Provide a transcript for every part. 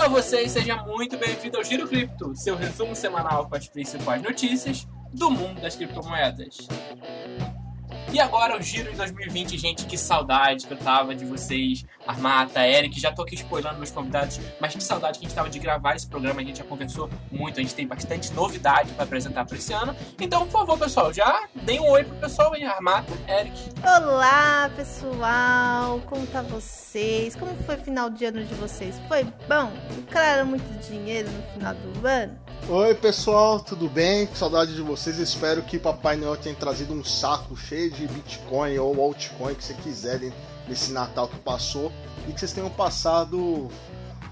Olá vocês, seja muito bem-vindo ao Giro Cripto, seu resumo semanal com as principais notícias do mundo das criptomoedas. E agora o Giro de 2020, gente, que saudade que eu tava de vocês, Armata, Eric, já tô aqui spoilando meus convidados, mas que saudade que a gente tava de gravar esse programa, a gente já conversou muito, a gente tem bastante novidade pra apresentar pra esse ano, então, por favor, pessoal, já deem um oi pro pessoal, hein, Armata, Eric. Olá, pessoal, como tá vocês? Como foi o final de ano de vocês? Foi bom? Lucraram muito dinheiro no final do ano? Oi, pessoal, tudo bem? Que saudade de vocês, espero que Papai Noel tenha trazido um saco cheio de Bitcoin ou altcoin que você quiser nesse Natal que passou e que vocês tenham passado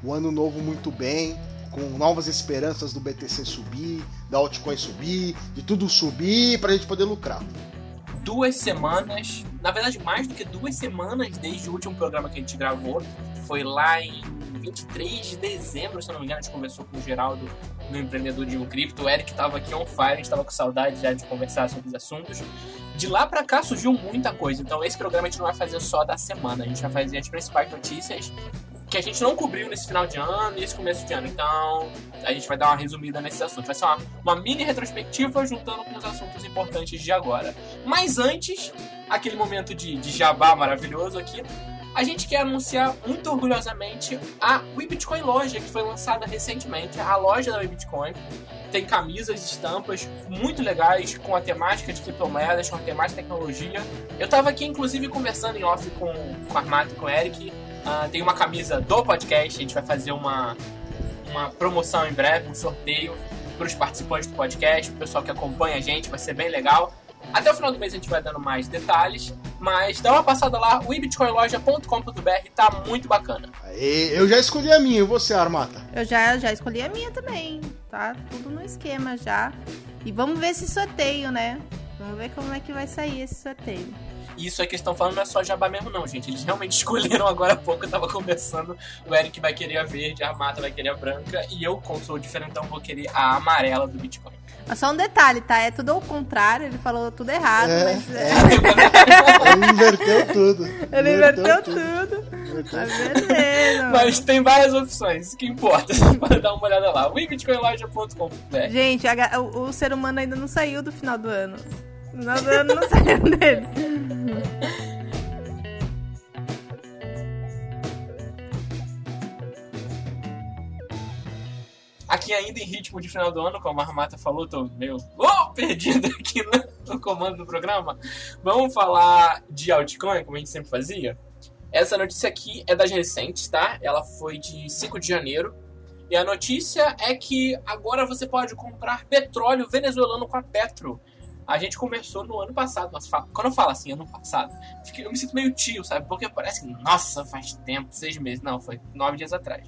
o ano novo muito bem, com novas esperanças do BTC subir, da altcoin subir, de tudo subir pra gente poder lucrar. 2 semanas, na verdade mais do que 2 semanas desde o último programa que a gente gravou, foi lá em 23 de dezembro, se eu não me engano, a gente conversou com o Geraldo no Empreendedor de You Cripto, o Eric estava aqui on fire, a gente estava com saudade já de conversar sobre os assuntos. De lá pra cá surgiu muita coisa, então esse programa a gente não vai fazer só da semana, a gente vai fazer as principais notícias que a gente não cobriu nesse final de ano e esse começo de ano, então a gente vai dar uma resumida nesses assuntos, vai ser uma mini retrospectiva juntando com os assuntos importantes de agora. Mas antes, aquele momento de jabá maravilhoso aqui, a gente quer anunciar muito orgulhosamente a WeBitcoin Loja, que foi lançada recentemente, a loja da WeBitcoin. Tem camisas, estampas muito legais com a temática de criptomoedas, com a temática de tecnologia. Eu tava aqui, inclusive, conversando em off com o Armato e com o Eric. Tem uma camisa do podcast, a gente vai fazer uma promoção em breve, um sorteio para os participantes do podcast, pro pessoal que acompanha a gente, vai ser bem legal. Até o final do mês a gente vai dando mais detalhes, mas dá uma passada lá, webitcoinloja.com.br, tá muito bacana. Eu já escolhi a minha, e você, Armata? Eu já escolhi a minha também, tá tudo no esquema já. E vamos ver esse sorteio, né? Vamos ver como é que vai sair esse sorteio. Isso aí que eles estão falando não é só jabá mesmo não, gente. Eles realmente escolheram agora há pouco, eu tava conversando. O Eric vai querer a verde, a Armata vai querer a branca. E eu, como sou diferentão, vou querer a amarela do Bitcoin. Só um detalhe, tá? É tudo ao contrário, ele falou tudo errado, mas... Ele inverteu tudo. Ele inverteu tudo. Mas tem várias opções, que importa. Você pode dar uma olhada lá. webitcoinloja.com.br. Gente, o ser humano ainda não saiu do final do ano. No final do ano não saiu dele. Aqui ainda em ritmo de final do ano, como a Armata falou, tô meio perdido aqui no comando do programa. Vamos falar de altcoin, como a gente sempre fazia? Essa notícia aqui é das recentes, tá? Ela foi de 5 de janeiro. E a notícia é que agora você pode comprar petróleo venezuelano com a Petro. A gente conversou no ano passado. Nossa, quando eu falo assim, ano passado, eu me sinto meio tio, sabe? Porque parece que, nossa, faz tempo, 6 meses. Não, foi 9 dias atrás.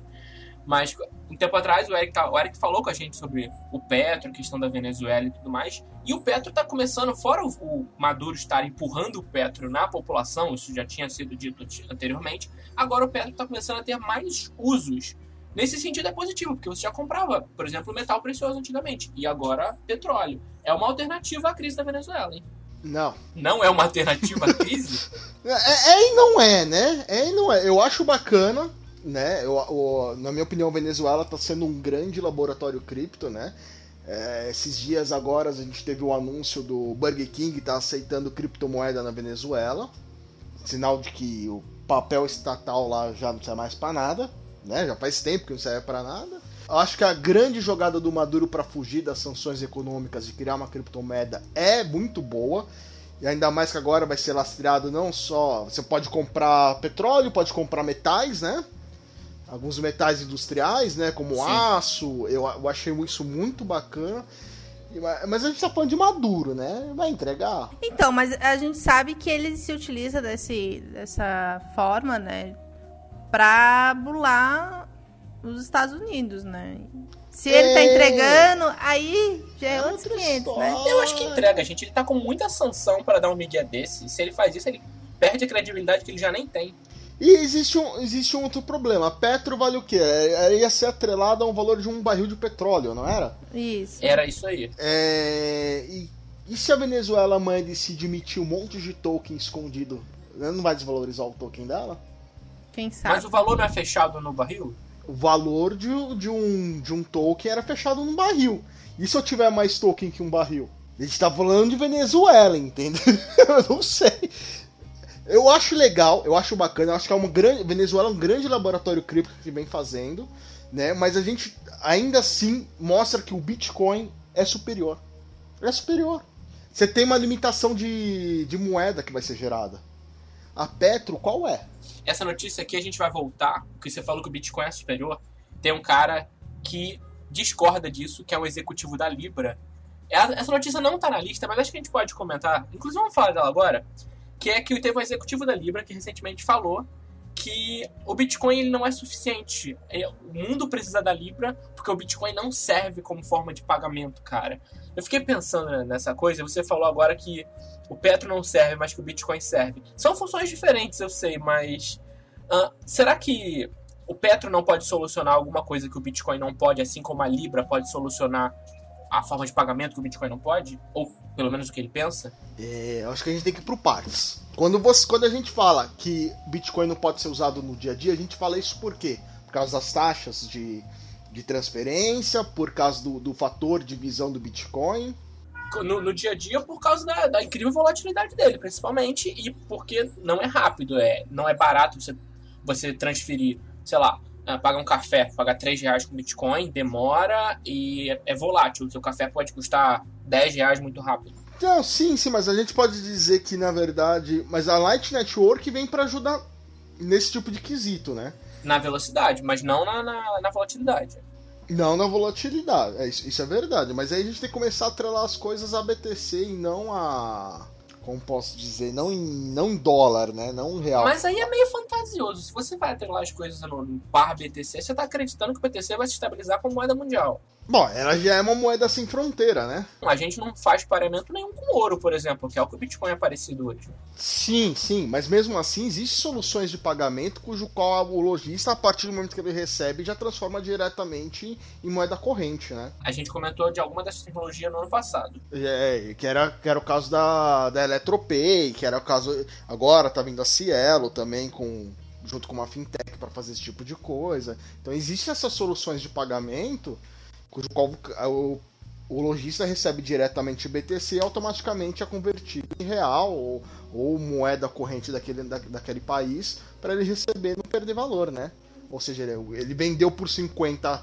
Mas, um tempo atrás, o Eric falou com a gente sobre o Petro, questão da Venezuela e tudo mais. E o Petro tá começando, fora o Maduro estar empurrando o Petro na população, isso já tinha sido dito anteriormente, agora o Petro tá começando a ter mais usos. Nesse sentido é positivo, porque você já comprava, por exemplo, metal precioso antigamente, e agora petróleo. É uma alternativa à crise da Venezuela, hein? Não. Não é uma alternativa à crise? E não é, né? Eu acho bacana, né? Na minha opinião, a Venezuela está sendo um grande laboratório cripto, né? Esses dias agora a gente teve o anúncio do Burger King está aceitando criptomoeda na Venezuela. Sinal de que o papel estatal lá já não serve mais para nada. Né? Já faz tempo que não serve para nada. Acho que a grande jogada do Maduro para fugir das sanções econômicas e criar uma criptomoeda é muito boa. E ainda mais que agora vai ser lastreado não só... Você pode comprar petróleo, pode comprar metais, né? Alguns metais industriais, né? Como Sim. aço. Eu achei isso muito bacana. Mas a gente tá falando de Maduro, né? Vai entregar. Então, mas a gente sabe que ele se utiliza dessa forma, né? Pra burlar os Estados Unidos, né? Se ele tá entregando, aí já é outros 500, né? Eu acho que entrega, gente. Ele tá com muita sanção pra dar um migué desse. Se ele faz isso, ele perde a credibilidade que ele já nem tem. E existe um outro problema. A Petro vale o quê? Ia ser atrelada a um valor de um barril de petróleo, não era? Isso. Era isso aí. E se a Venezuela mãe decide emitir um monte de token escondido? Não vai desvalorizar o token dela? Quem sabe? Mas o valor não é fechado no barril? o valor de um token era fechado num barril. E se eu tiver mais token que um barril? A gente tá falando de Venezuela, entendeu? Eu não sei. Eu acho legal, eu acho bacana, eu acho que Venezuela é um grande laboratório cripto que vem fazendo, né? Mas a gente ainda assim mostra que o Bitcoin é superior. É superior. Você tem uma limitação de moeda que vai ser gerada. A Petro, qual é? Essa notícia aqui a gente vai voltar, porque você falou que o Bitcoin é superior. Tem um cara que discorda disso, que é um executivo da Libra. Essa notícia não está na lista, mas acho que a gente pode comentar. Inclusive, vamos falar dela agora. Que é que teve um executivo da Libra que recentemente falou que o Bitcoin ele não é suficiente. O mundo precisa da Libra porque o Bitcoin não serve como forma de pagamento, cara. Eu fiquei pensando nessa coisa. Você falou agora que o Petro não serve, mas que o Bitcoin serve. São funções diferentes, eu sei, mas... será que o Petro não pode solucionar alguma coisa que o Bitcoin não pode, assim como a Libra pode solucionar a forma de pagamento que o Bitcoin não pode? Ou pelo menos o que ele pensa? Eu acho que a gente tem que ir pro partes. Quando a gente fala que Bitcoin não pode ser usado no dia a dia, a gente fala isso por quê? Por causa das taxas de transferência, por causa do fator de divisão do Bitcoin. No dia a dia, por causa da incrível volatilidade dele, principalmente, e porque não é rápido, não é barato você transferir, sei lá, pagar um café, pagar R$3 com Bitcoin, demora e é volátil. O seu café pode custar R$10 muito rápido. Não, sim, mas a gente pode dizer que, na verdade... Mas a Lightning Network vem para ajudar nesse tipo de quesito, né? Na velocidade, mas não na volatilidade. Não na volatilidade, isso é verdade. Mas aí a gente tem que começar a atrelar as coisas a BTC e não a... Como posso dizer? Não em dólar, né? Não em real. Mas aí é meio fantasioso. Se você vai atrelar as coisas no par BTC, você tá acreditando que o BTC vai se estabilizar como moeda mundial. Bom, ela já é uma moeda sem fronteira, né? A gente não faz pareamento nenhum com ouro, por exemplo, que é o que o Bitcoin é parecido hoje. Sim, mas mesmo assim existem soluções de pagamento cujo qual o lojista, a partir do momento que ele recebe, já transforma diretamente em moeda corrente, né? A gente comentou de alguma dessas tecnologias no ano passado. Que era o caso da ElectroPay, que era o caso... Agora tá vindo a Cielo também junto com uma fintech para fazer esse tipo de coisa. Então existem essas soluções de pagamento... cujo qual o lojista recebe diretamente BTC e automaticamente é convertido em real ou moeda corrente daquele país para ele receber e não perder valor, né? Ou seja, ele vendeu por R$50,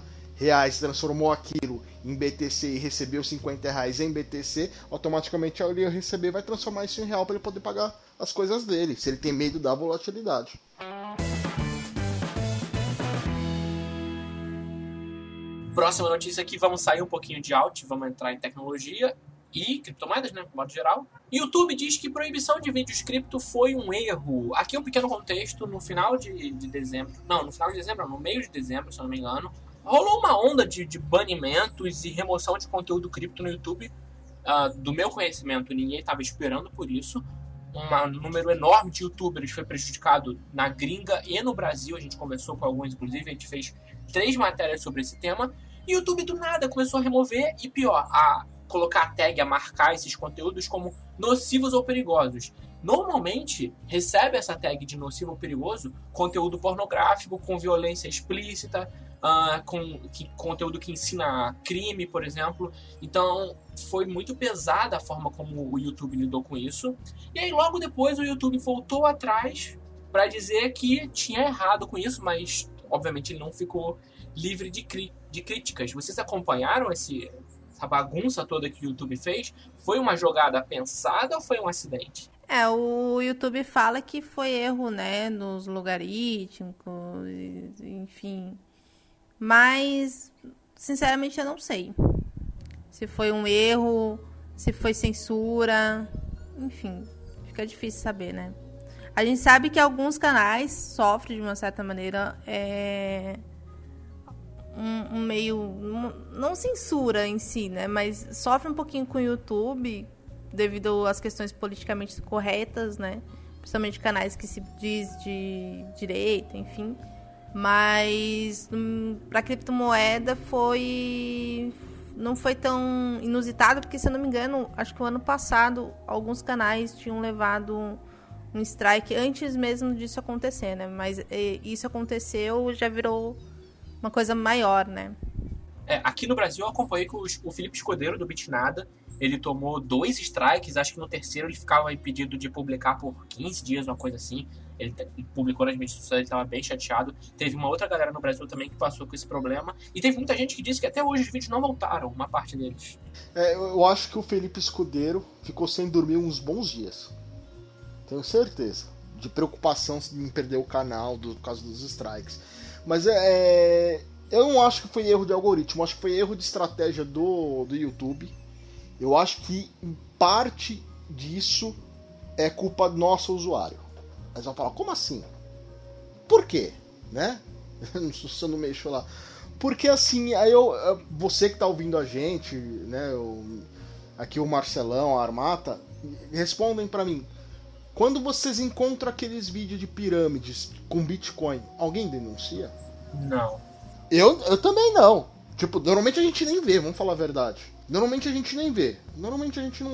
transformou aquilo em BTC e recebeu R$50 em BTC, automaticamente ele receber vai transformar isso em real para ele poder pagar as coisas dele, se ele tem medo da volatilidade. Próxima notícia aqui, vamos sair um pouquinho de alt, vamos entrar em tecnologia e criptomoedas, né, de modo geral. YouTube diz que proibição de vídeos cripto foi um erro. Aqui um pequeno contexto, no meio de dezembro, se eu não me engano, rolou uma onda de banimentos e remoção de conteúdo cripto no YouTube. Do meu conhecimento, ninguém estava esperando por isso. Um número enorme de youtubers foi prejudicado na gringa e no Brasil. A gente conversou com alguns, inclusive, a gente fez 3 matérias sobre esse tema. E o YouTube do nada começou a remover e, pior, a colocar a tag, a marcar esses conteúdos como nocivos ou perigosos. Normalmente, recebe essa tag de nocivo ou perigoso conteúdo pornográfico, com violência explícita, conteúdo que ensina crime, por exemplo. Então, foi muito pesada a forma como o YouTube lidou com isso. E aí, logo depois, o YouTube voltou atrás para dizer que tinha errado com isso, mas... Obviamente ele não ficou livre de críticas. Vocês acompanharam essa bagunça toda que o YouTube fez? Foi uma jogada pensada ou foi um acidente? O YouTube fala que foi erro, né? Nos logaritmos, enfim. Mas, sinceramente, eu não sei. Se foi um erro, se foi censura, enfim. Fica difícil saber, né? A gente sabe que alguns canais sofrem, de uma certa maneira, um meio... Não censura em si, né? Mas sofre um pouquinho com o YouTube, devido às questões politicamente corretas, né? Principalmente canais que se diz de direita, enfim. Mas para criptomoeda não foi tão inusitado, porque, se eu não me engano, acho que o ano passado, alguns canais tinham levado... um strike antes mesmo disso acontecer, né? Mas isso aconteceu, já virou uma coisa maior, né? É, aqui no Brasil eu acompanhei que o Felipe Escudeiro do Bitnada, ele tomou 2 strikes, acho que no terceiro ele ficava impedido de publicar por 15 dias, uma coisa assim. Ele publicou nas mídias sociais, ele estava bem chateado. Teve uma outra galera no Brasil também que passou com esse problema. E teve muita gente que disse que até hoje os vídeos não voltaram, uma parte deles. É, eu acho que o Felipe Escudeiro ficou sem dormir uns bons dias. Tenho certeza. De preocupação em perder o canal por causa dos strikes. Mas eu não acho que foi erro de algoritmo, acho que foi erro de estratégia do YouTube. Eu acho que parte disso é culpa do nosso usuário. Eles vão falar, como assim? Por quê? Né? Você não mexeu lá. Porque assim, aí você que tá ouvindo a gente, né? Aqui o Marcelão, a Armata, respondem pra mim. Quando vocês encontram aqueles vídeos de pirâmides com Bitcoin, alguém denuncia? Não. Eu também não. Tipo, normalmente a gente nem vê, vamos falar a verdade. Normalmente a gente não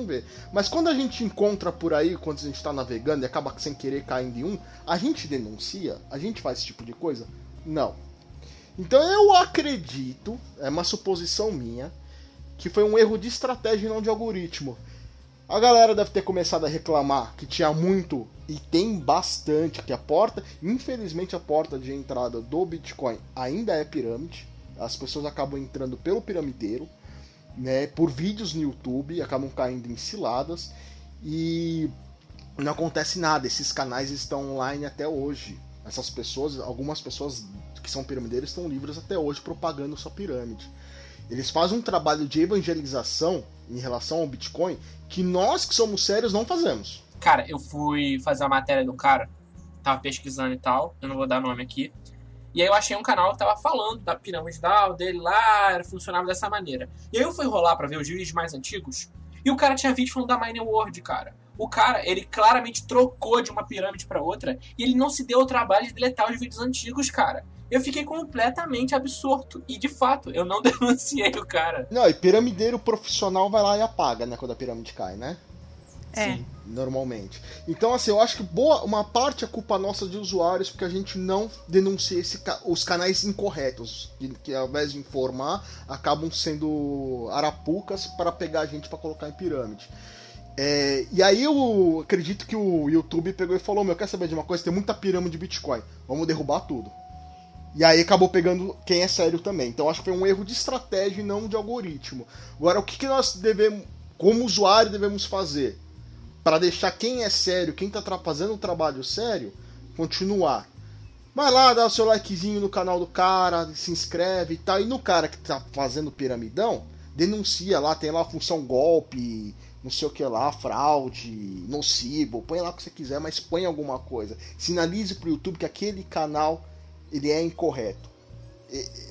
vê. Mas quando a gente encontra por aí, quando a gente tá navegando e acaba sem querer caindo em um, a gente denuncia? A gente faz esse tipo de coisa? Não. Então eu acredito, é uma suposição minha, que foi um erro de estratégia e não de algoritmo. A galera deve ter começado a reclamar que tinha muito, e tem bastante, que a porta, infelizmente a porta de entrada do Bitcoin ainda é pirâmide. As pessoas acabam entrando pelo piramideiro, né, por vídeos no YouTube, acabam caindo em ciladas e não acontece nada. Esses canais estão online até hoje. Essas pessoas, algumas pessoas que são piramideiras estão livres até hoje propagando sua pirâmide. Eles fazem um trabalho de evangelização em relação ao Bitcoin que nós que somos sérios não fazemos. Cara, eu fui fazer a matéria do cara, tava pesquisando e tal, eu não vou dar nome aqui. E aí eu achei um canal que tava falando da pirâmide dele lá, funcionava dessa maneira. E aí eu fui rolar pra ver os vídeos mais antigos, e o cara tinha vídeo falando da Mine World, cara. O cara, ele claramente trocou de uma pirâmide pra outra, e ele não se deu o trabalho de deletar os vídeos antigos, cara. Eu fiquei completamente absorto. E, de fato, eu não denunciei o cara. Não, e piramideiro profissional vai lá e apaga, né, quando a pirâmide cai, né? É. Sim, normalmente. Então, assim, eu acho que uma parte é culpa nossa de usuários, porque a gente não denuncia os canais incorretos, que ao invés de informar, acabam sendo arapucas para pegar a gente para colocar em pirâmide. E aí eu acredito que o YouTube pegou e falou, meu, quer saber de uma coisa? Tem muita pirâmide de Bitcoin, vamos derrubar tudo. E aí acabou pegando quem é sério também. Então, acho que foi um erro de estratégia e não de algoritmo. Agora, o que nós devemos, como usuário, devemos fazer? Para deixar quem é sério, quem tá fazendo um trabalho sério, continuar. Vai lá, dá o seu likezinho no canal do cara, se inscreve e tal. E no cara que tá fazendo piramidão, denuncia lá, tem lá a função golpe, não sei o que lá, fraude, nocivo. Põe lá o que você quiser, mas põe alguma coisa. Sinalize pro YouTube que aquele canal, ele é incorreto.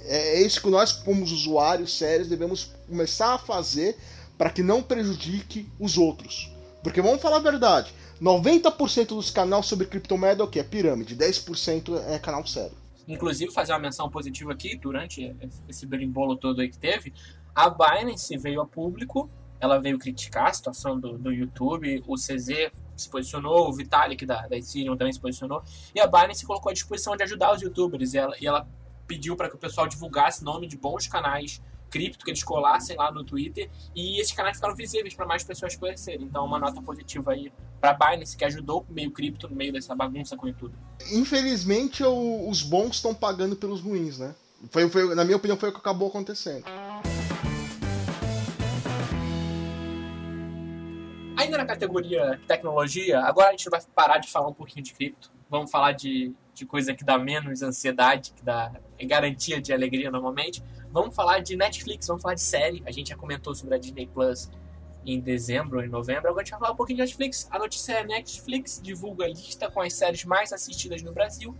É isso que nós, como usuários sérios, devemos começar a fazer para que não prejudique os outros. Porque vamos falar a verdade, 90% dos canais sobre criptomoeda é o quê? É pirâmide, 10% é canal sério. Inclusive, fazer uma menção positiva aqui, durante esse berimbolo todo aí que teve, a Binance veio a público, ela veio criticar a situação do YouTube, o CZ se posicionou, o Vitalik da Ethereum também se posicionou, e a Binance colocou à disposição de ajudar os YouTubers, e ela pediu para que o pessoal divulgasse nome de bons canais cripto, que eles colassem lá no Twitter, e esses canais ficaram visíveis para mais pessoas conhecerem. Então, uma nota positiva aí para a Binance, que ajudou o meio cripto no meio dessa bagunça com tudo. Infelizmente, os bons estão pagando pelos ruins, né? Na minha opinião, foi o que acabou acontecendo. Ainda na categoria tecnologia, agora a gente vai parar de falar um pouquinho de cripto. Vamos falar de coisa que dá menos ansiedade, que dá garantia de alegria normalmente. Vamos falar de Netflix, vamos falar de série. A gente já comentou sobre a Disney Plus em dezembro ou em novembro. Agora a gente vai falar um pouquinho de Netflix. A notícia é: Netflix divulga a lista com as séries mais assistidas no Brasil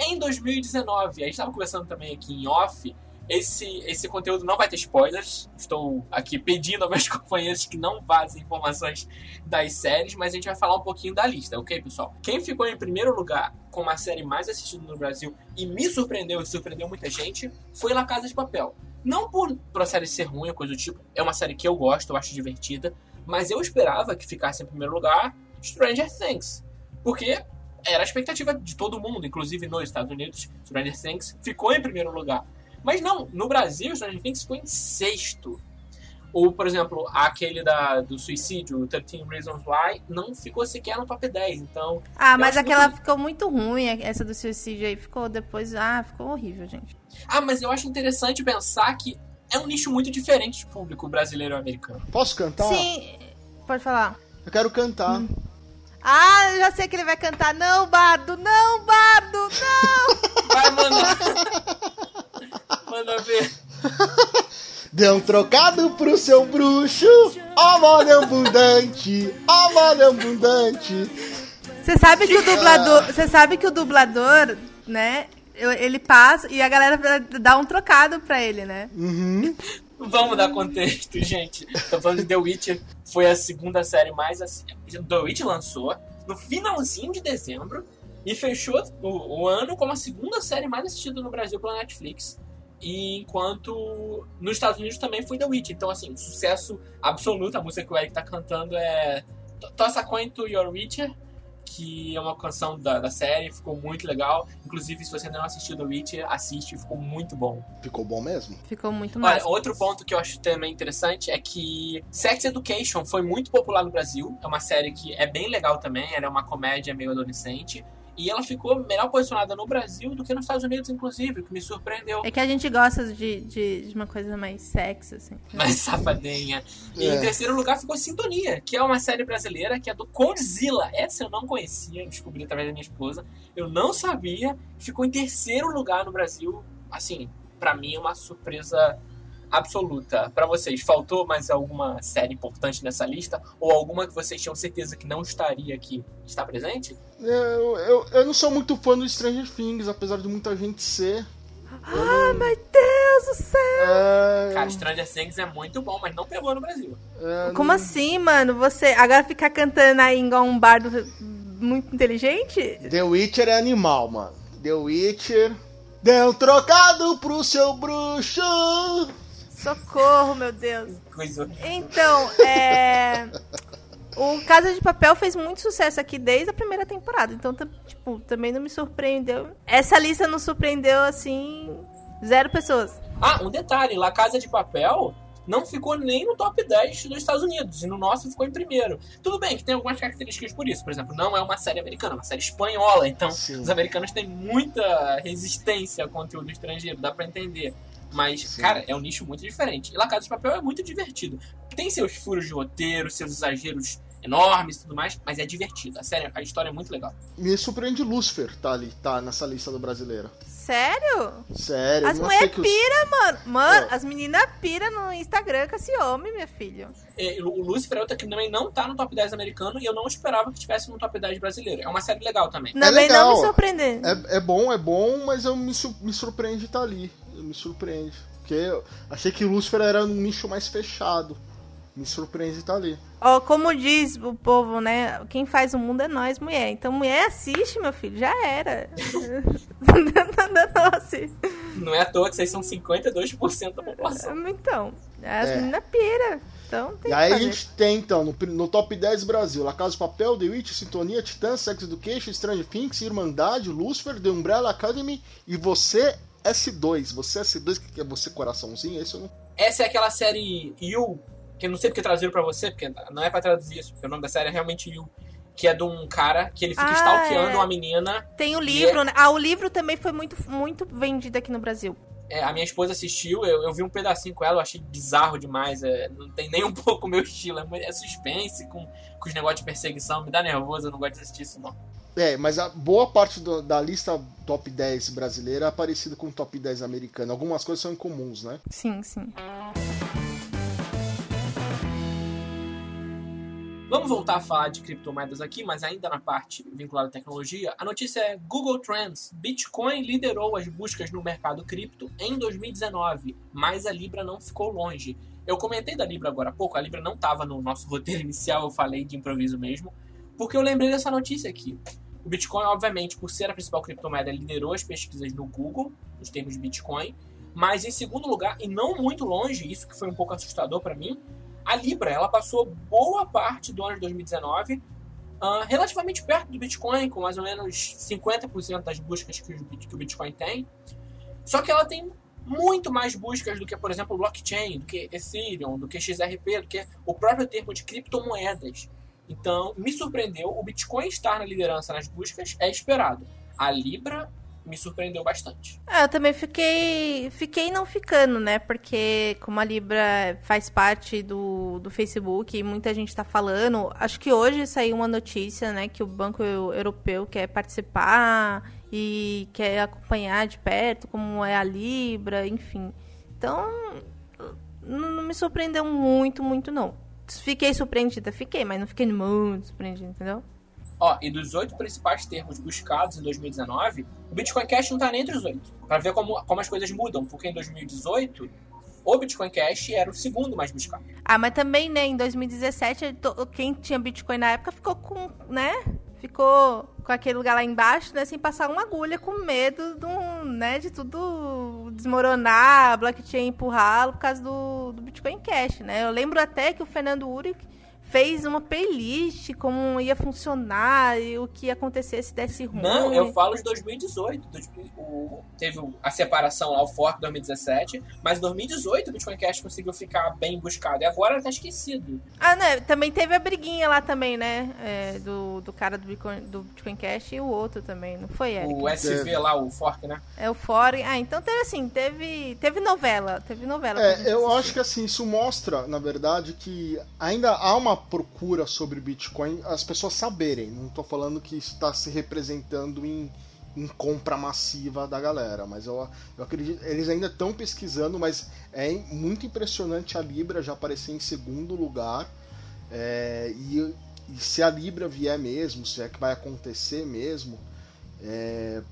em 2019. A gente estava conversando também aqui em off. Esse conteúdo não vai ter spoilers. Estou aqui pedindo aos meus companheiros que não vazem informações das séries, mas a gente vai falar um pouquinho da lista, ok, pessoal? Quem ficou em primeiro lugar como a série mais assistida no Brasil e me surpreendeu e surpreendeu muita gente foi La Casa de Papel. Não por a série ser ruim ou coisa do tipo, é uma série que eu gosto, eu acho divertida, mas eu esperava que ficasse em primeiro lugar Stranger Things, porque era a expectativa de todo mundo, inclusive nos Estados Unidos. Stranger Things ficou em primeiro lugar. Mas não, no Brasil, o Stranger Things ficou em sexto. Ou, por exemplo, aquele do suicídio, o 13 Reasons Why, não ficou sequer no top 10, então... Ah, mas aquela ficou muito ruim, essa do suicídio aí, ficou depois... Ah, ficou horrível, gente. Ah, mas eu acho interessante pensar que é um nicho muito diferente de público brasileiro e americano. Posso cantar? Sim, pode falar. Eu quero cantar. Ah, eu já sei que ele vai cantar. Não, Bardo, não, Bardo, não! Vai, manda. Manda ver. Dê um trocado pro seu bruxo, ó mole abundante, ó mole abundante. Você sabe que o dublador, né, ele passa e a galera dá um trocado pra ele, né? Uhum. Vamos dar contexto, gente. Tô falando de The Witcher, foi a segunda série mais assistida. The Witcher lançou no finalzinho de dezembro e fechou o ano como a segunda série mais assistida no Brasil pela Netflix. E enquanto nos Estados Unidos também foi The Witcher. Então, assim, um sucesso absoluto. A música que o Eric tá cantando é Toss a Coin to Your Witcher, que é uma canção da série. Ficou muito legal. Inclusive, se você ainda não assistiu The Witcher, assiste. Ficou muito bom. Ficou bom mesmo? Ficou muito massa. Olha, outro ponto que eu acho também interessante é que Sex Education foi muito popular no Brasil. É uma série que é bem legal também. Ela é uma comédia meio adolescente. E ela ficou melhor posicionada no Brasil do que nos Estados Unidos, inclusive, o que me surpreendeu. É que a gente gosta de uma coisa mais sexy, assim. Mais safadinha. É. E em terceiro lugar ficou Sintonia, que é uma série brasileira que é do Godzilla. Essa eu não conhecia, descobri através da minha esposa. Eu não sabia. Ficou em terceiro lugar no Brasil. Assim, pra mim é uma surpresa absoluta. Pra vocês, faltou mais alguma série importante nessa lista? Ou alguma que vocês tinham certeza que não estaria aqui? Está presente? Eu não sou muito fã do Stranger Things, apesar de muita gente ser. Ah, meu Deus do céu! Cara, Stranger Things é muito bom, mas não pegou no Brasil. Como assim, mano? Você agora ficar cantando aí igual um bardo muito inteligente? The Witcher é animal, mano. The Witcher... Deu um trocado pro seu bruxo! Socorro, meu Deus. Então, o Casa de Papel fez muito sucesso aqui desde a primeira temporada. Então, tipo, também não me surpreendeu. Essa lista não surpreendeu, assim, 0 pessoas. Ah, um detalhe. La Casa de Papel não ficou nem no top 10 dos Estados Unidos. E no nosso ficou em primeiro. Tudo bem que tem algumas características por isso. Por exemplo, não é uma série americana, é uma série espanhola. Então, sim, os americanos têm muita resistência ao conteúdo estrangeiro. Dá pra entender. Mas, sim, cara, é um nicho muito diferente. E La Casa de Papel é muito divertido. Tem seus furos de roteiro, seus exageros enormes e tudo mais, mas é divertido. A série, a história é muito legal. Me surpreende Lucifer tá nessa lista do brasileiro. Sério? As mulheres pira, mano. Mano, as meninas piram no Instagram com esse homem, meu filho. O Lucifer é outra que também não tá no top 10 americano e eu não esperava que tivesse no top 10 brasileiro. É uma série legal também. Também legal. Não me surpreendeu. É bom, mas eu me surpreende estar ali. Me surpreende, porque eu achei que o Lucifer era um nicho mais fechado. Me surpreende estar ali. Ó, como diz o povo, né? Quem faz o mundo é nós, mulher. Então, mulher assiste, meu filho, já era. Não é à toa que vocês são 52% da população. Então, as meninas pira. Então, tem e aí fazer. A gente tem, então, no top 10 Brasil, La Casa de Papel, The Witch, Sintonia, Titã, Sex Education, Stranger Things, Irmandade, Lucifer, The Umbrella Academy e Você... S2, você S2, que é você coraçãozinho, é isso não? Essa é aquela série You, que eu não sei porque traduziram pra você, porque não é pra traduzir isso, porque o nome da série é realmente You, que é de um cara que ele fica stalkeando uma menina. Tem o livro, né? O livro também foi muito, muito vendido aqui no Brasil. A minha esposa assistiu, eu vi um pedacinho com ela, eu achei bizarro demais, não tem nem um pouco o meu estilo, é suspense com os negócios de perseguição, me dá nervoso, eu não gosto de assistir isso não. Mas a boa parte da lista top 10 brasileira é parecida com o top 10 americano. Algumas coisas são incomuns, né? Sim, sim. Vamos voltar a falar de criptomoedas aqui, mas ainda na parte vinculada à tecnologia. A notícia é Google Trends. Bitcoin liderou as buscas no mercado cripto em 2019, mas a Libra não ficou longe. Eu comentei da Libra agora há pouco, a Libra não estava no nosso roteiro inicial, eu falei de improviso mesmo, porque eu lembrei dessa notícia aqui. O Bitcoin, obviamente, por ser a principal criptomoeda, liderou as pesquisas no Google, nos termos de Bitcoin, mas em segundo lugar, e não muito longe, isso que foi um pouco assustador para mim, a Libra, ela passou boa parte do ano de 2019 relativamente perto do Bitcoin, com mais ou menos 50% das buscas que o Bitcoin tem. Só que ela tem muito mais buscas do que, por exemplo, blockchain, do que Ethereum, do que XRP, do que o próprio termo de criptomoedas. Então, me surpreendeu o Bitcoin estar na liderança nas buscas, é esperado. A Libra me surpreendeu bastante. Ah, eu também fiquei não ficando, né? Porque como a Libra faz parte do Facebook e muita gente tá falando, acho que hoje saiu uma notícia, né? Que o Banco Europeu quer participar e quer acompanhar de perto como é a Libra, enfim. Então, não me surpreendeu muito, não. Fiquei surpreendida, mas não fiquei muito surpreendida, entendeu? Ó, e dos 8 principais termos buscados em 2019, o Bitcoin Cash não tá nem entre os 8. Pra ver como as coisas mudam, porque em 2018, o Bitcoin Cash era o segundo mais buscado. Ah, mas também, né, em 2017, quem tinha Bitcoin na época ficou com aquele lugar lá embaixo, né, sem passar uma agulha, com medo de tudo desmoronar, a blockchain empurrá-lo por causa do Bitcoin Cash, né. Eu lembro até que o Fernando Uric fez uma playlist, como ia funcionar e o que ia acontecer se desse ruim. Não, eu falo de 2018. Teve a separação lá, o fork de 2017, mas em 2018 o Bitcoin Cash conseguiu ficar bem buscado. E agora ele tá esquecido. Ah, né? Também teve a briguinha lá também, né? É, do cara do Bitcoin Cash e o outro também, não foi, Eric? O SV lá, o fork, né? É, o fork. Ah, então teve novela. Teve novela. É, eu acho que assim, isso mostra, na verdade, que ainda há uma procura sobre Bitcoin, as pessoas saberem. Não tô falando que isso está se representando em compra massiva da galera, mas eu acredito, eles ainda estão pesquisando, mas é muito impressionante a Libra já aparecer em segundo lugar, e se a Libra vier mesmo, se é que vai acontecer mesmo,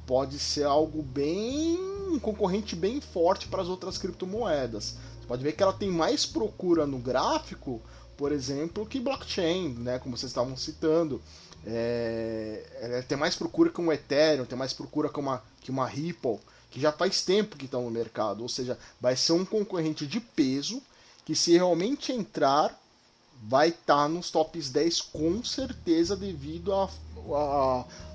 pode ser algo um concorrente bem forte para as outras criptomoedas. Você pode ver que ela tem mais procura no gráfico, por exemplo, que blockchain, né, como vocês estavam citando. Tem mais procura que um Ethereum, tem mais procura que uma Ripple, que já faz tempo que estão no mercado. Ou seja, vai ser um concorrente de peso, que se realmente entrar, vai estar nos tops 10 com certeza, devido à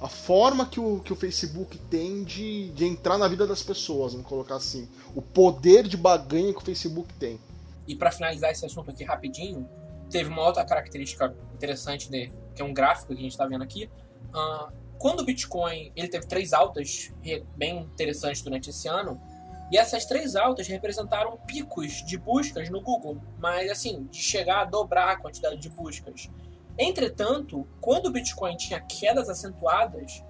forma que o Facebook tem de entrar na vida das pessoas, vamos colocar assim. O poder de barganha que o Facebook tem. E para finalizar esse assunto aqui rapidinho, teve uma outra característica interessante, né, que é um gráfico que a gente está vendo aqui. Quando o Bitcoin ele teve 3 altas bem interessantes durante esse ano, e essas 3 altas representaram picos de buscas no Google, mas assim, de chegar a dobrar a quantidade de buscas. Entretanto, quando o Bitcoin tinha quedas acentuadas,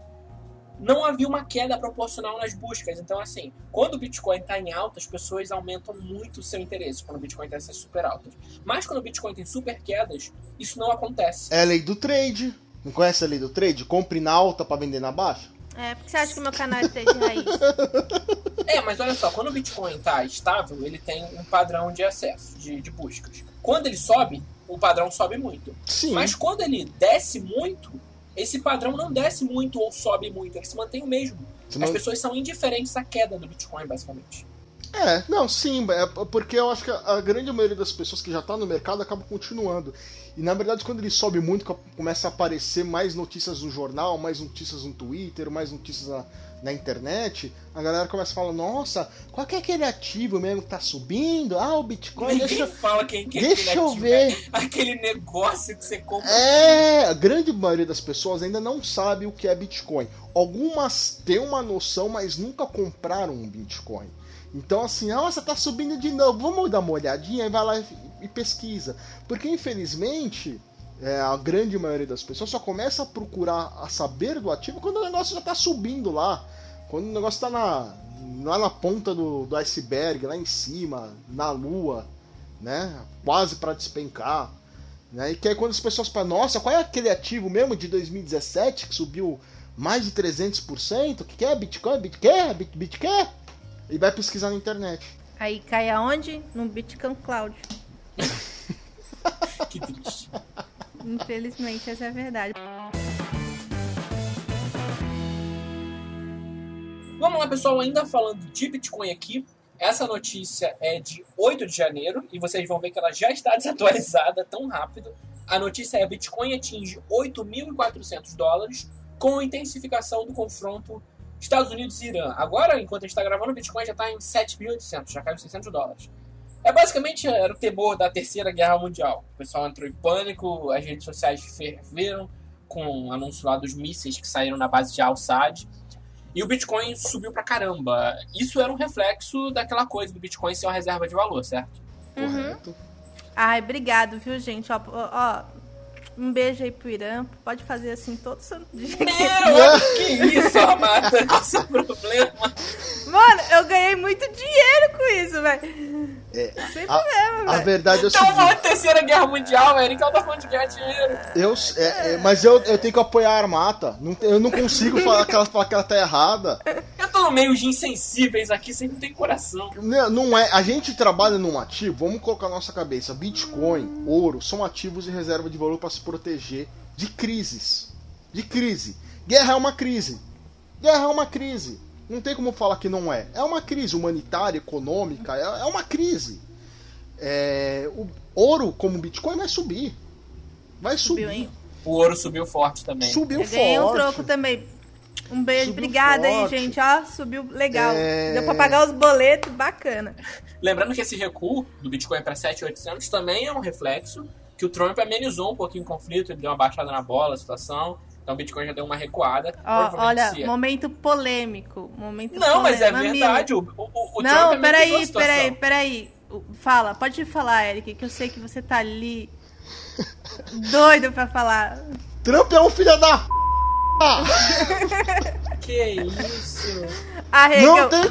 não havia uma queda proporcional nas buscas. Então, assim, quando o Bitcoin está em alta, as pessoas aumentam muito o seu interesse, quando o Bitcoin tem essas super altas. Mas quando o Bitcoin tem super quedas, isso não acontece. É a lei do trade. Não conhece a lei do trade? Compre na alta para vender na baixa? É, porque você acha que o meu canal tem de raiz. Mas olha só, quando o Bitcoin está estável, ele tem um padrão de acesso, de buscas. Quando ele sobe, o padrão sobe muito. Sim. Mas quando ele desce muito, esse padrão não desce muito ou sobe muito, ele se mantém o mesmo. As pessoas são indiferentes à queda do Bitcoin, basicamente. Porque eu acho que a grande maioria das pessoas que já tá no mercado acaba continuando. E na verdade, quando ele sobe muito, começa a aparecer mais notícias no jornal, mais notícias no Twitter, mais notícias na internet, a galera começa a falar, nossa, qual que é aquele ativo mesmo que tá subindo? Ah, o Bitcoin, deixa eu ver. Aquele negócio que você compra. A grande maioria das pessoas ainda não sabe o que é Bitcoin. Algumas têm uma noção, mas nunca compraram um Bitcoin. Então assim, nossa, tá subindo de novo, vamos dar uma olhadinha, e vai lá e pesquisa. Porque infelizmente, a grande maioria das pessoas só começa a procurar, a saber do ativo quando o negócio já tá subindo lá. Quando o negócio tá lá na ponta do iceberg, lá em cima, na lua, né, quase para despencar, né? E que aí quando as pessoas falam, nossa, qual é aquele ativo mesmo de 2017 que subiu mais de 300%? O que é Bitcoin? Bitcoin? E vai pesquisar na internet. Aí cai aonde? No Bitcoin Cloud. Que triste. Infelizmente, essa é a verdade. Vamos lá, pessoal. Ainda falando de Bitcoin aqui, essa notícia é de 8 de janeiro e vocês vão ver que ela já está desatualizada tão rápido. A notícia é: Bitcoin atinge 8.400 dólares com intensificação do confronto Estados Unidos e Irã. Agora, enquanto a gente está gravando, o Bitcoin já está em 7.800, já caiu 600 dólares. É basicamente era o temor da Terceira Guerra Mundial. O pessoal entrou em pânico, as redes sociais ferveram com o anúncio lá dos mísseis que saíram na base de Al-Sadi. E o Bitcoin subiu pra caramba. Isso era um reflexo daquela coisa do Bitcoin ser uma reserva de valor, certo? Correto. Uhum. Ai, obrigado, viu, gente? Ó, um beijo aí pro Irã. Pode fazer assim todo santo dia. Meu, que isso, Amata? Esse problema. Mano, eu ganhei muito dinheiro com isso, velho. É, sem problema, velho. A verdade é o seguinte. Então, na Terceira Guerra Mundial, Eric, ela tá falando de ganhar dinheiro. Mas eu tenho que apoiar a Armata. Eu não consigo falar que ela tá errada. Eu tô no meio de insensíveis aqui, sempre tem coração. Não é. A gente trabalha num ativo, vamos colocar na nossa cabeça. Bitcoin, ouro, são ativos de reserva de valor para se proteger de crises. De crise. Guerra é uma crise. Guerra é uma crise. Não tem como falar que não é. É uma crise humanitária, econômica, é uma crise. O ouro, como o Bitcoin, vai subir. Vai subir. Subiu, hein? O ouro subiu forte também. Ganhei um troco também. Um beijo. Subiu. Obrigada forte. Aí, gente. Ó, subiu legal. Deu pra pagar os boletos, bacana. Lembrando que esse recuo do Bitcoin para 7.800 também é um reflexo que o Trump amenizou um pouquinho o conflito, ele deu uma baixada na bola, a situação... Então o Bitcoin já deu uma recuada. Olha, momento polêmico. Não, mas é verdade. O não, peraí. Fala, pode falar, Eric, que eu sei que você tá ali doido pra falar. Trump é um filho da p***. Que isso? Arregou, não tem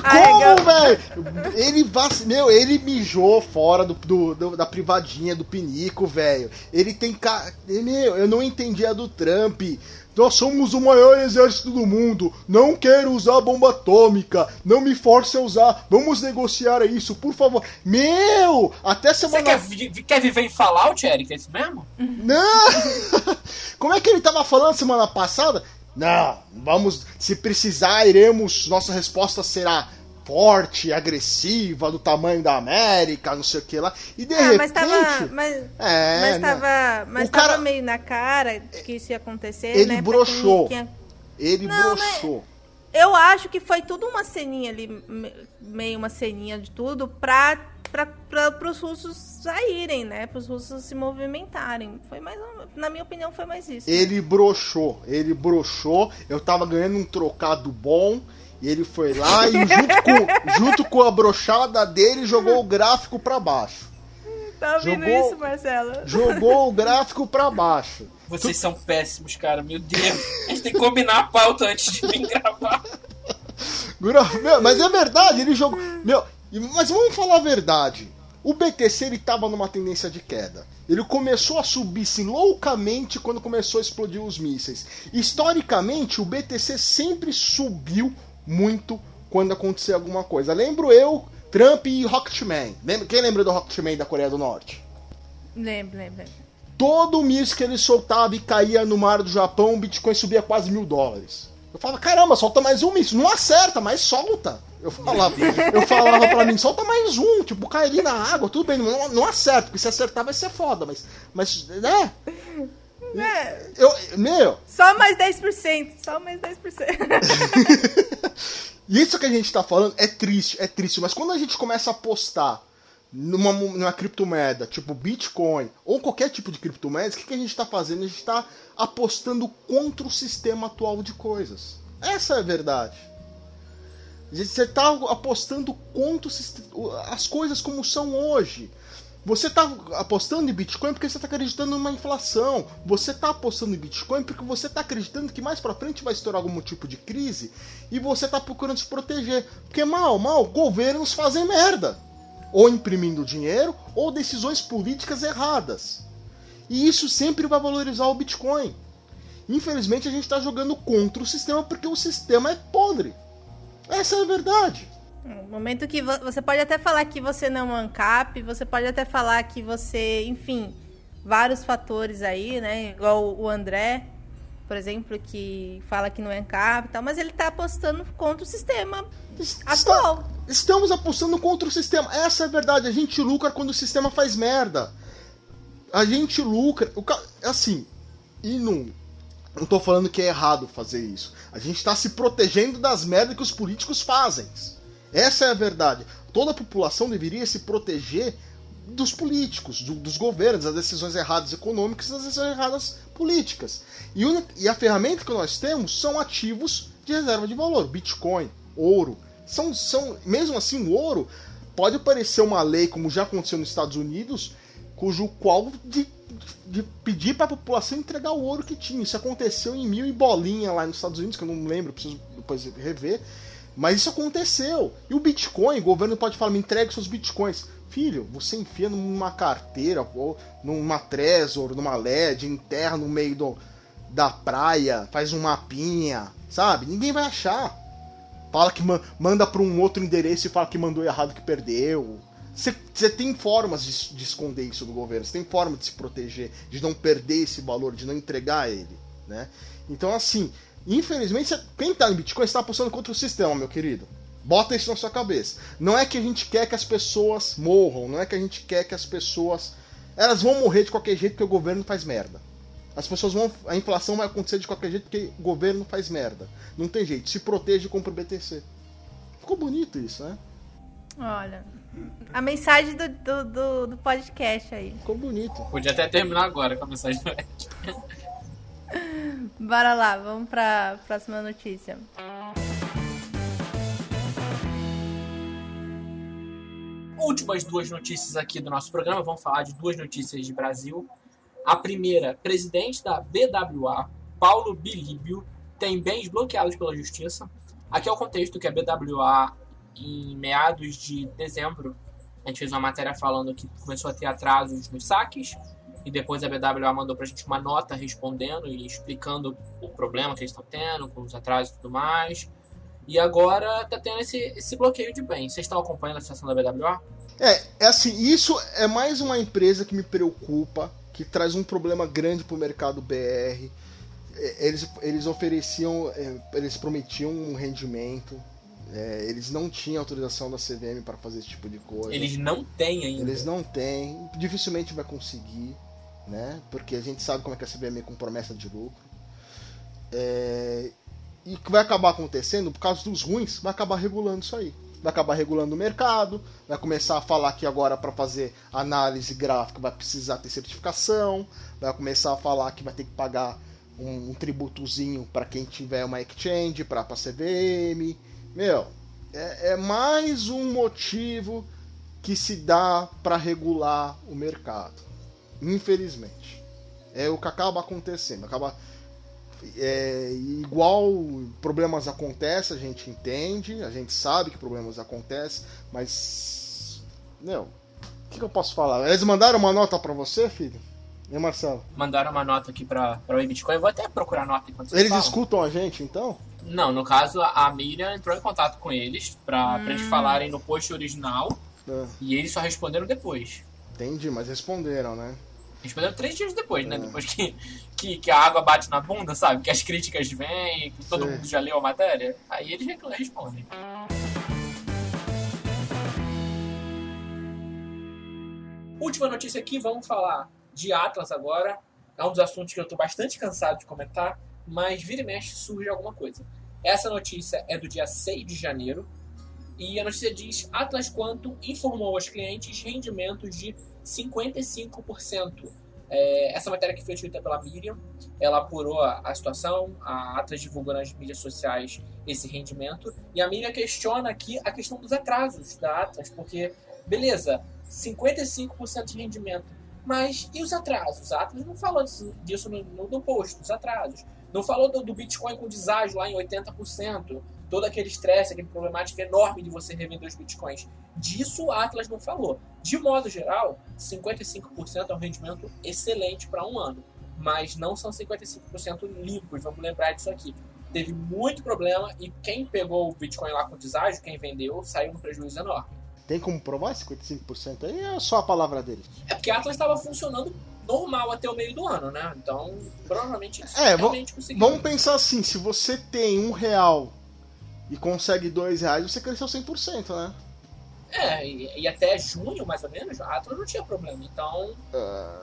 como, velho. Ele mijou fora da privadinha do pinico, velho. Ele tem... Meu, eu não entendi a do Trump. Nós somos o maior exército do mundo. Não quero usar bomba atômica. Não me force a usar. Vamos negociar isso, por favor. Meu! Até semana... Você quer viver em Fallout, Eric? É isso mesmo? Não! Como é que ele tava falando semana passada? Não, vamos... Se precisar, iremos... Nossa resposta será forte, agressiva, do tamanho da América, não sei o que lá. E de repente... Mas tava meio na cara de que isso ia acontecer, né? Ele broxou. Ele broxou. Eu acho que foi tudo uma ceninha ali, meio uma ceninha de tudo, para os russos saírem, né? Para os russos se movimentarem. Foi mais, na minha opinião, foi mais isso. Ele broxou. Eu tava ganhando um trocado bom e ele foi lá e junto com a broxada dele jogou o gráfico para baixo. Tá ouvindo isso, Marcelo? Jogou o gráfico pra baixo. Vocês são péssimos, cara. Meu Deus. A gente tem que combinar a pauta antes de vir gravar. Meu, mas é verdade, ele jogou... Meu, mas vamos falar a verdade. O BTC, ele tava numa tendência de queda. Ele começou a subir, sim, loucamente quando começou a explodir os mísseis. Historicamente, o BTC sempre subiu muito quando acontecia alguma coisa. Lembro eu... Trump e Rocketman. Quem lembra do Rocketman da Coreia do Norte? Lembro. Todo míssil que ele soltava e caía no mar do Japão, o Bitcoin subia quase $1.000. Eu falava, caramba, solta mais um míssil. Não acerta, mas solta. Eu falava pra mim, solta mais um. Tipo, cai ali na água, tudo bem. Não acerta, porque se acertar vai ser foda. Mas né? Só mais 10%. Isso que a gente tá falando é triste, mas quando a gente começa a apostar numa criptomoeda, tipo Bitcoin, ou qualquer tipo de criptomoeda, o que a gente tá fazendo? A gente tá apostando contra o sistema atual de coisas. Essa é a verdade. Você tá apostando contra as coisas como são hoje. Você tá apostando em Bitcoin porque você tá acreditando numa inflação. Você tá apostando em Bitcoin porque você tá acreditando que mais pra frente vai estourar algum tipo de crise e você tá procurando se proteger. Porque mal, governos fazem merda. Ou imprimindo dinheiro, ou decisões políticas erradas. E isso sempre vai valorizar o Bitcoin. Infelizmente a gente tá jogando contra o sistema porque o sistema é podre. Essa é a verdade. No momento que você pode até falar que você não é um ANCAP, você pode até falar que você, enfim, vários fatores aí, né? Igual o André, por exemplo, que fala que não é ANCAP e tal, mas ele tá apostando contra o sistema atual. Estamos apostando contra o sistema. Essa é a verdade. A gente lucra quando o sistema faz merda. A gente lucra. Assim, e não. Não tô falando que é errado fazer isso. A gente tá se protegendo das merdas que os políticos fazem. Essa é a verdade. Toda a população deveria se proteger dos políticos, dos governos, das decisões erradas econômicas e das decisões erradas políticas. E a ferramenta que nós temos são ativos de reserva de valor. Bitcoin, ouro. Mesmo assim, o ouro pode parecer uma lei, como já aconteceu nos Estados Unidos, cujo qual de pedir para a população entregar o ouro que tinha. Isso aconteceu em 1000 e bolinha lá nos Estados Unidos, que eu não lembro, preciso depois rever. Mas isso aconteceu. E o Bitcoin, o governo pode falar, me entregue seus Bitcoins. Filho, você enfia numa carteira, ou numa Trezor, numa LED, enterra no meio da praia, faz um mapinha, sabe? Ninguém vai achar. Fala que manda para um outro endereço e fala que mandou errado, que perdeu. Você tem formas de esconder isso do governo, você tem forma de se proteger, de não perder esse valor, de não entregar ele, né? Então, assim, infelizmente, quem tá em Bitcoin está apostando contra o sistema, meu querido. Bota isso na sua cabeça. Não é que a gente quer que as pessoas morram, não é que a gente quer que as pessoas... Elas vão morrer de qualquer jeito porque o governo faz merda. As pessoas vão... A inflação vai acontecer de qualquer jeito porque o governo faz merda. Não tem jeito. Se protege e compra o BTC. Ficou bonito isso, né? Olha, a mensagem do podcast aí. Ficou bonito. Podia até terminar agora com a mensagem do Ed. Bora lá, vamos para a próxima notícia. Últimas duas notícias aqui do nosso programa. Vamos falar de duas notícias de Brasil. A primeira, presidente da BWA, Paulo Bilíbio, tem bens bloqueados pela justiça. Aqui é o contexto que a BWA, em meados de dezembro, a gente fez uma matéria falando que começou a ter atrasos nos saques. E depois a BWA mandou pra gente uma nota respondendo e explicando o problema que eles estão tendo, com os atrasos e tudo mais. E agora tá tendo esse bloqueio de bens. Vocês estão acompanhando a situação da BWA? É assim, isso é mais uma empresa que me preocupa, que traz um problema grande pro mercado BR. Eles ofereciam, eles prometiam um rendimento. Eles não tinham autorização da CVM para fazer esse tipo de coisa. Eles não têm ainda. Eles não têm. Dificilmente vai conseguir, né? Porque a gente sabe como é que a CVM é com promessa de lucro. E o que vai acabar acontecendo, por causa dos ruins, vai acabar regulando isso aí. Vai acabar regulando o mercado, vai começar a falar que agora para fazer análise gráfica vai precisar ter certificação, vai começar a falar que vai ter que pagar um tributozinho para quem tiver uma exchange, para a CVM. Meu, é mais um motivo que se dá para regular o mercado. Infelizmente. É o que acaba acontecendo. Igual problemas acontecem, a gente entende, a gente sabe que problemas acontecem, mas... Meu, o que eu posso falar? Eles mandaram uma nota para você, filho? E Marcelo? Mandaram uma nota aqui para o WeBitcoin. Eu vou até procurar a nota enquanto vocês falam. Eles escutam a gente, então? Não, no caso, a Miriam entrou em contato com eles pra eles falarem no post original e eles só responderam depois. Entendi, mas responderam, né? Responderam 3 dias depois, né? Depois que a água bate na bunda, sabe? Que as críticas vêm, que todo mundo já leu a matéria. Aí eles respondem. Última notícia aqui, vamos falar de Atlas agora. É um dos assuntos que eu tô bastante cansado de comentar. Mas vira e mexe surge alguma coisa. Essa notícia é do dia 6 de janeiro e a notícia diz: Atlas Quantum informou aos clientes rendimentos de 55%. Essa matéria que foi escrita pela Miriam, ela apurou a situação, a Atlas divulgou nas mídias sociais esse rendimento e a Miriam questiona aqui a questão dos atrasos da Atlas, porque, beleza, 55% de rendimento, mas e os atrasos? A Atlas não falou disso no post, dos atrasos. Não falou do Bitcoin com deságio lá em 80%, todo aquele estresse, aquele problemática enorme de você revender os Bitcoins. Disso a Atlas não falou. De modo geral, 55% é um rendimento excelente para um ano, mas não são 55% limpos, vamos lembrar disso aqui. Teve muito problema e quem pegou o Bitcoin lá com deságio, quem vendeu, saiu no prejuízo enorme. Tem como provar 55% aí? É só a palavra dele. É porque a Atlas estava funcionando normal até o meio do ano, né? Então, provavelmente isso realmente conseguiu. Vamos pensar assim, se você tem R$1 e consegue R$2, você cresceu 100%, né? E até junho, mais ou menos, a Atlas não tinha problema. Então,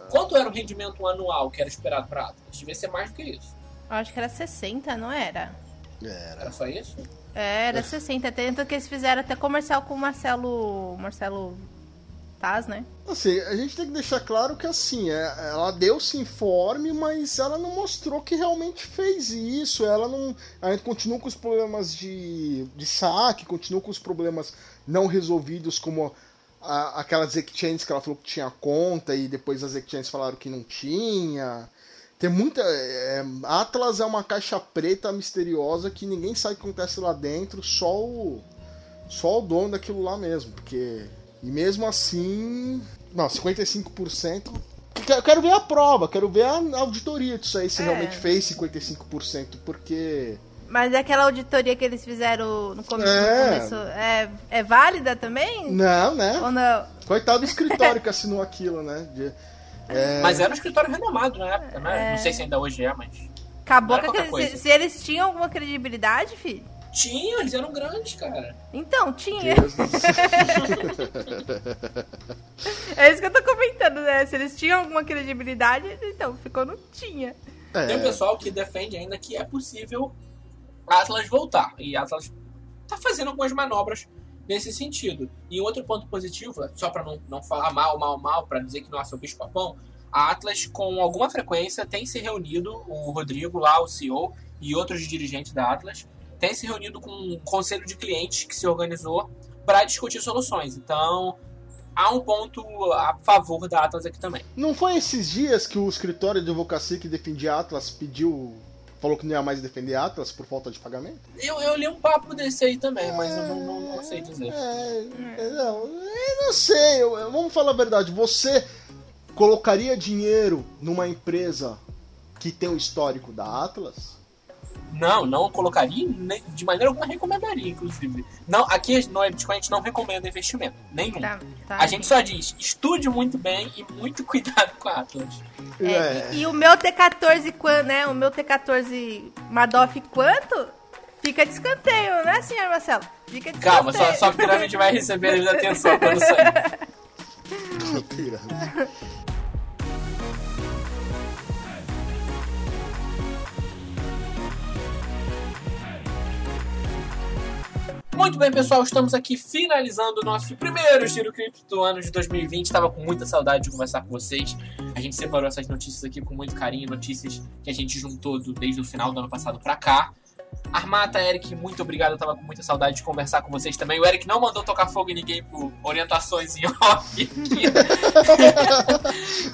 quanto era o rendimento anual que era esperado para a Atlas? Devia ser mais do que isso. Acho que era 60, não era? Era só isso? Era 60, tanto que eles fizeram até comercial com o Marcelo Taz, né? Assim, a gente tem que deixar claro que assim, ela deu-se informe, mas ela não mostrou que realmente fez isso, ela não... A gente continua com os problemas de saque, continua com os problemas não resolvidos, como aquelas exchanges que ela falou que tinha conta e depois as exchanges falaram que não tinha... Tem muita. Atlas é uma caixa preta misteriosa que ninguém sabe o que acontece lá dentro, só o dono daquilo lá mesmo. Porque. E mesmo assim. Não, 55%. Eu quero ver a prova, quero ver a auditoria disso aí, se realmente fez 55%, porque. Mas aquela auditoria que eles fizeram no começo, é válida também? Não, né? Ou não? Coitado do escritório que assinou aquilo, né? Mas era um escritório renomado na época, né? Não sei se ainda hoje é, mas... Acabou que se eles tinham alguma credibilidade, filho? Tinham, eles eram grandes, cara. Então, tinha. É isso que eu tô comentando, né? Se eles tinham alguma credibilidade, então, ficou não tinha. Tem um pessoal que defende ainda que é possível a Atlas voltar. E a Atlas tá fazendo algumas manobras nesse sentido. E outro ponto positivo, só para não falar mal, para dizer que nossa, eu vi papão, a Atlas com alguma frequência tem se reunido, o Rodrigo lá, o CEO e outros dirigentes da Atlas, tem se reunido com um conselho de clientes que se organizou para discutir soluções. Então, há um ponto a favor da Atlas aqui também. Não foi esses dias que o escritório de advocacia que defendia a Atlas falou que não ia mais defender a Atlas por falta de pagamento? Eu li um papo desse aí também, mas eu não sei dizer. Eu não sei, vamos falar a verdade. Você colocaria dinheiro numa empresa que tem o histórico da Atlas? Não colocaria, nem, de maneira alguma recomendaria, inclusive. Não, aqui no Bitcoin a gente não recomenda investimento, nenhum. Tá. A gente só diz, estude muito bem e muito cuidado com a Atlas. E o meu T14, né? O meu T14 Madoff quanto? Fica de escanteio, né, senhor Marcelo? Fica de escanteio. Calma, só a pirâmide vai receber atenção quando sair. Pirâmide. Muito bem, pessoal, estamos aqui finalizando o nosso primeiro Giro Cripto do ano de 2020. Estava com muita saudade de conversar com vocês. A gente separou essas notícias aqui com muito carinho, notícias que a gente juntou desde o final do ano passado pra cá. Armata, Eric, muito obrigado, eu tava com muita saudade de conversar com vocês também. O Eric não mandou tocar fogo em ninguém por orientações em off aqui.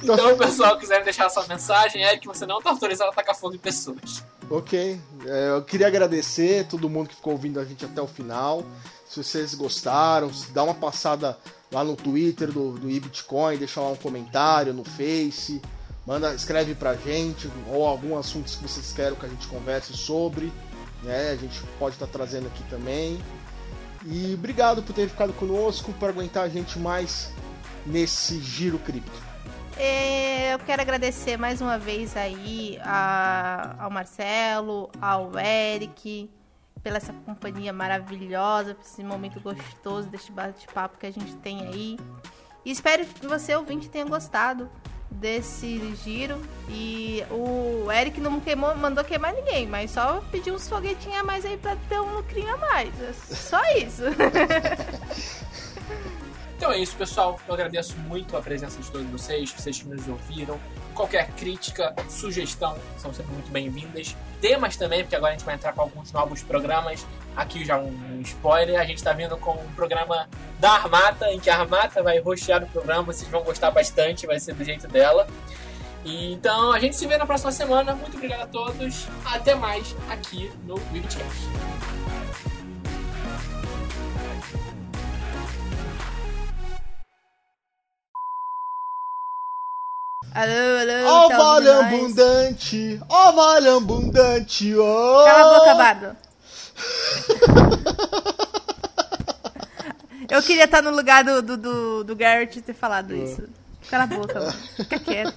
Então, pessoal, quiser deixar sua mensagem, Eric, você não tá autorizado a tacar fogo em pessoas. Ok, eu queria agradecer a todo mundo que ficou ouvindo a gente até o final. Se vocês gostaram, dá uma passada lá no Twitter do eBitcoin, deixa lá um comentário no Face, escreve pra gente, ou alguns assuntos que vocês querem que a gente converse sobre. Né? A gente pode estar trazendo aqui também. E obrigado por ter ficado conosco, por aguentar a gente mais nesse Giro Cripto. Eu quero agradecer mais uma vez aí ao Marcelo, ao Eric, pela essa companhia maravilhosa, por esse momento gostoso deste bate-papo que a gente tem aí. E espero que você, ouvinte, tenha gostado desse giro. E o Eric não mandou queimar ninguém, mas só pediu uns foguetinhos a mais aí pra ter um lucrinho a mais. Só isso. Então é isso, pessoal. Eu agradeço muito a presença de todos vocês que nos ouviram. Qualquer crítica, sugestão, são sempre muito bem-vindas. Temas também, porque agora a gente vai entrar com alguns novos programas. Aqui já um spoiler, a gente está vindo com um programa da Armata, em que a Armata vai hostear o programa, vocês vão gostar bastante, vai ser do jeito dela. E, então, a gente se vê na próxima semana. Muito obrigado a todos. Até mais aqui no WeBitcast. Alô, ó malha abundante, ó. Cala a boca, bardo. Eu queria estar no lugar do Garrett e ter falado isso. Cala a boca, mano. Fica quieto.